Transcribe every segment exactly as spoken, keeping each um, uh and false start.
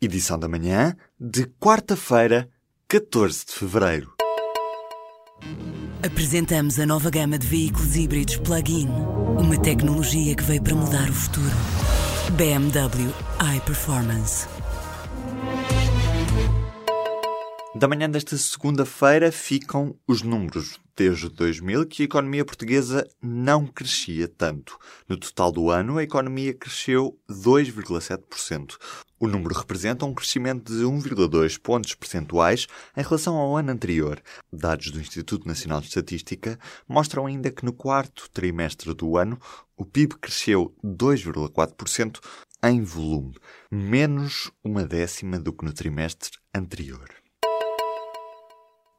edição da manhã de quarta-feira, catorze de fevereiro. Apresentamos a nova gama de veículos híbridos plug-in. Uma tecnologia que veio para mudar o futuro. B M W iPerformance. Da manhã desta segunda-feira ficam os números. Desde dois mil que a economia portuguesa não crescia tanto. No total do ano, a economia cresceu dois vírgula sete por cento. O número representa um crescimento de um vírgula dois pontos percentuais em relação ao ano anterior. Dados do Instituto Nacional de Estatística mostram ainda que no quarto trimestre do ano o P I B cresceu dois vírgula quatro por cento em volume, menos uma décima do que no trimestre anterior.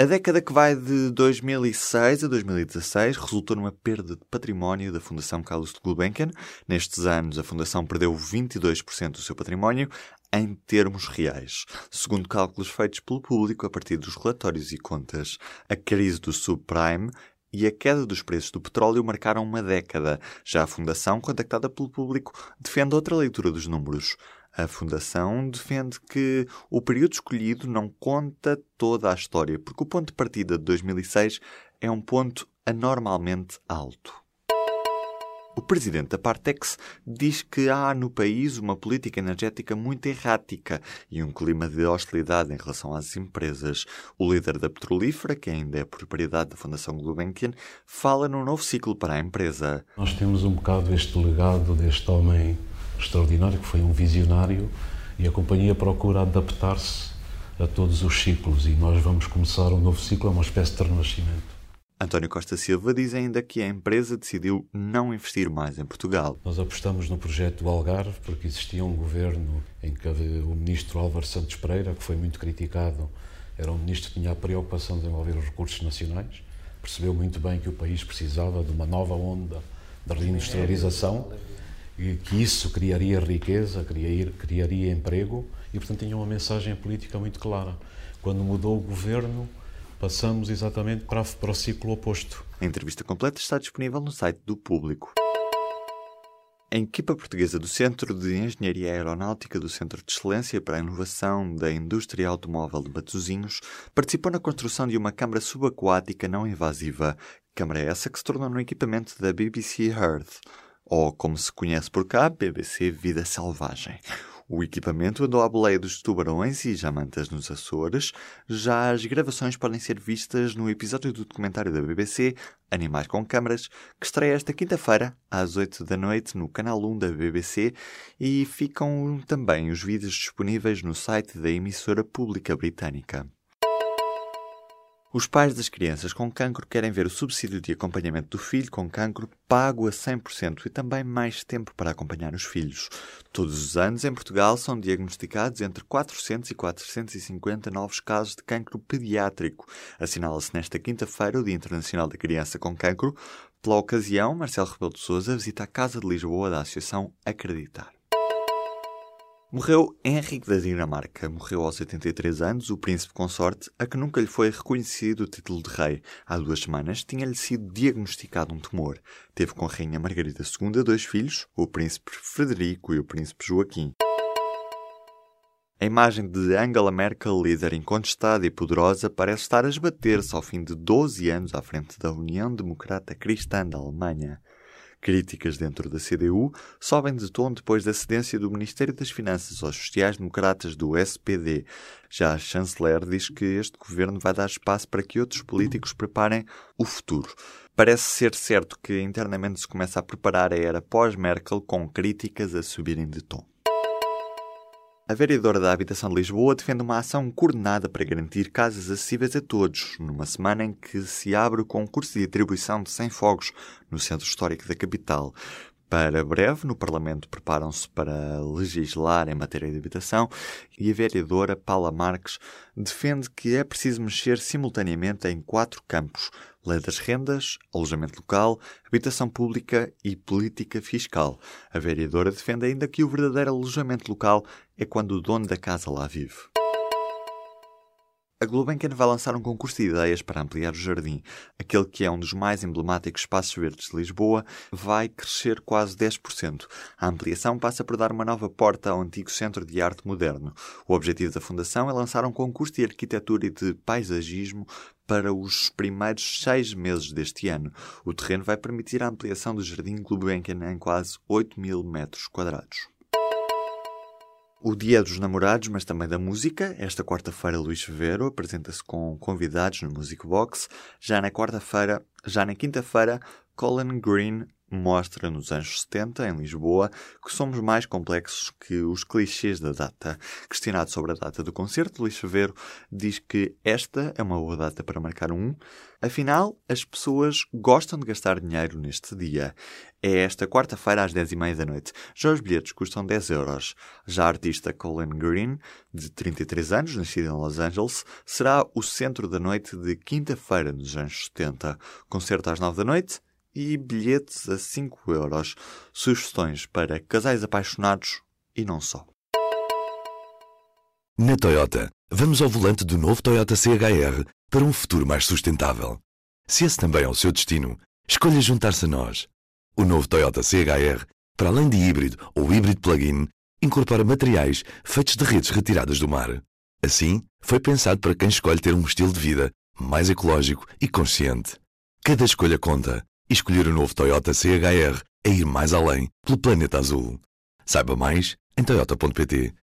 A década que vai de dois mil e seis a dois mil e dezasseis resultou numa perda de património da Fundação Carlos de Gulbenkian. Nestes anos, a Fundação perdeu vinte e dois por cento do seu património em termos reais, segundo cálculos feitos pelo público a partir dos relatórios e contas. A crise do subprime e a queda dos preços do petróleo marcaram uma década. Já a Fundação, contactada pelo público, defende outra leitura dos números. A Fundação defende que o período escolhido não conta toda a história, porque o ponto de partida de dois mil e seis é um ponto anormalmente alto. O presidente da Partex diz que há no país uma política energética muito errática e um clima de hostilidade em relação às empresas. O líder da Petrolífera, que ainda é propriedade da Fundação Gulbenkian, fala num novo ciclo para a empresa. Nós temos um bocado este legado deste homem extraordinário, que foi um visionário, e a companhia procura adaptar-se a todos os ciclos, e nós vamos começar um novo ciclo, é uma espécie de renascimento. António Costa Silva diz ainda que a empresa decidiu não investir mais em Portugal. Nós apostamos no projeto do Algarve, porque existia um governo em que o ministro Álvaro Santos Pereira, que foi muito criticado, era um ministro que tinha a preocupação de desenvolver os recursos nacionais, percebeu muito bem que o país precisava de uma nova onda de reindustrialização, e que isso criaria riqueza, criaria, criaria emprego, e, portanto, tinha uma mensagem política muito clara. Quando mudou o governo, passamos exatamente para, para o ciclo oposto. A entrevista completa está disponível no site do Público. A equipa portuguesa do Centro de Engenharia Aeronáutica do Centro de Excelência para a Inovação da Indústria Automóvel de Batuzinhos participou na construção de uma câmara subaquática não invasiva. Câmara essa que se tornou no equipamento da B B C Earth, ou, como se conhece por cá, B B C Vida Selvagem. O equipamento andou à boleia dos tubarões e jamantas nos Açores. Já as gravações podem ser vistas no episódio do documentário da B B C, Animais com Câmaras, que estreia esta quinta-feira, às oito da noite, no Canal um da B B C, e ficam também os vídeos disponíveis no site da emissora pública britânica. Os pais das crianças com cancro querem ver o subsídio de acompanhamento do filho com cancro pago a cem por cento e também mais tempo para acompanhar os filhos. Todos os anos, em Portugal, são diagnosticados entre quatrocentos e quatrocentos e cinquenta novos casos de cancro pediátrico. Assinala-se nesta quinta-feira o Dia Internacional da Criança com Cancro. Pela ocasião, Marcelo Rebelo de Sousa visita a Casa de Lisboa da Associação Acreditar. Morreu Henrique da Dinamarca. Morreu aos setenta e três anos, o príncipe consorte, a que nunca lhe foi reconhecido o título de rei. Há duas semanas tinha-lhe sido diagnosticado um tumor. Teve com a Rainha Margarida segunda dois filhos, o Príncipe Frederico e o Príncipe Joaquim. A imagem de Angela Merkel, líder incontestada e poderosa, parece estar a esbater-se ao fim de doze anos à frente da União Democrata Cristã da Alemanha. Críticas dentro da C D U sobem de tom depois da cedência do Ministério das Finanças aos Sociais-Democratas do S P D. Já a chanceler diz que este governo vai dar espaço para que outros políticos preparem o futuro. Parece ser certo que internamente se começa a preparar a era pós-Merkel, com críticas a subirem de tom. A vereadora da Habitação de Lisboa defende uma ação coordenada para garantir casas acessíveis a todos, numa semana em que se abre o concurso de atribuição de cem fogos no centro histórico da capital. para breve. No Parlamento preparam-se para legislar em matéria de habitação e a vereadora Paula Marques defende que é preciso mexer simultaneamente em quatro campos: lei das rendas, alojamento local, habitação pública e política fiscal. A vereadora defende ainda que o verdadeiro alojamento local é quando o dono da casa lá vive. A Gulbenkian vai lançar um concurso de ideias para ampliar o jardim. Aquele que é um dos mais emblemáticos espaços verdes de Lisboa vai crescer quase dez por cento. A ampliação passa por dar uma nova porta ao antigo Centro de Arte Moderno. O objetivo da Fundação é lançar um concurso de arquitetura e de paisagismo para os primeiros seis meses deste ano. O terreno vai permitir a ampliação do Jardim Gulbenkian em quase oito mil metros quadrados. O Dia dos Namorados, mas também da música. Esta quarta-feira, Luís Severo apresenta-se com convidados no Music Box. Já na quarta-feira, já na quinta-feira, Colin Green mostra nos anos setenta, em Lisboa, que somos mais complexos que os clichês da data. Questionado sobre a data do concerto, Luís Severo diz que esta é uma boa data para marcar um. Afinal, as pessoas gostam de gastar dinheiro neste dia. É esta quarta-feira às dez e trinta da noite. Já os bilhetes custam dez euros. Já a artista Colin Green, de trinta e três anos, nascida em Los Angeles, será o centro da noite de quinta-feira nos anos setenta. Concerto às nove da noite e bilhetes a cinco euros. Sugestões para casais apaixonados e não só. Na Toyota, vamos ao volante do novo Toyota C H R para um futuro mais sustentável. Se esse também é o seu destino, escolha juntar-se a nós. O novo Toyota C H R, para além de híbrido ou híbrido plug-in, incorpora materiais feitos de redes retiradas do mar. Assim, foi pensado para quem escolhe ter um estilo de vida mais ecológico e consciente. Cada escolha conta. E escolher o novo Toyota C H R é ir mais além pelo planeta azul. Saiba mais em toyota ponto pt.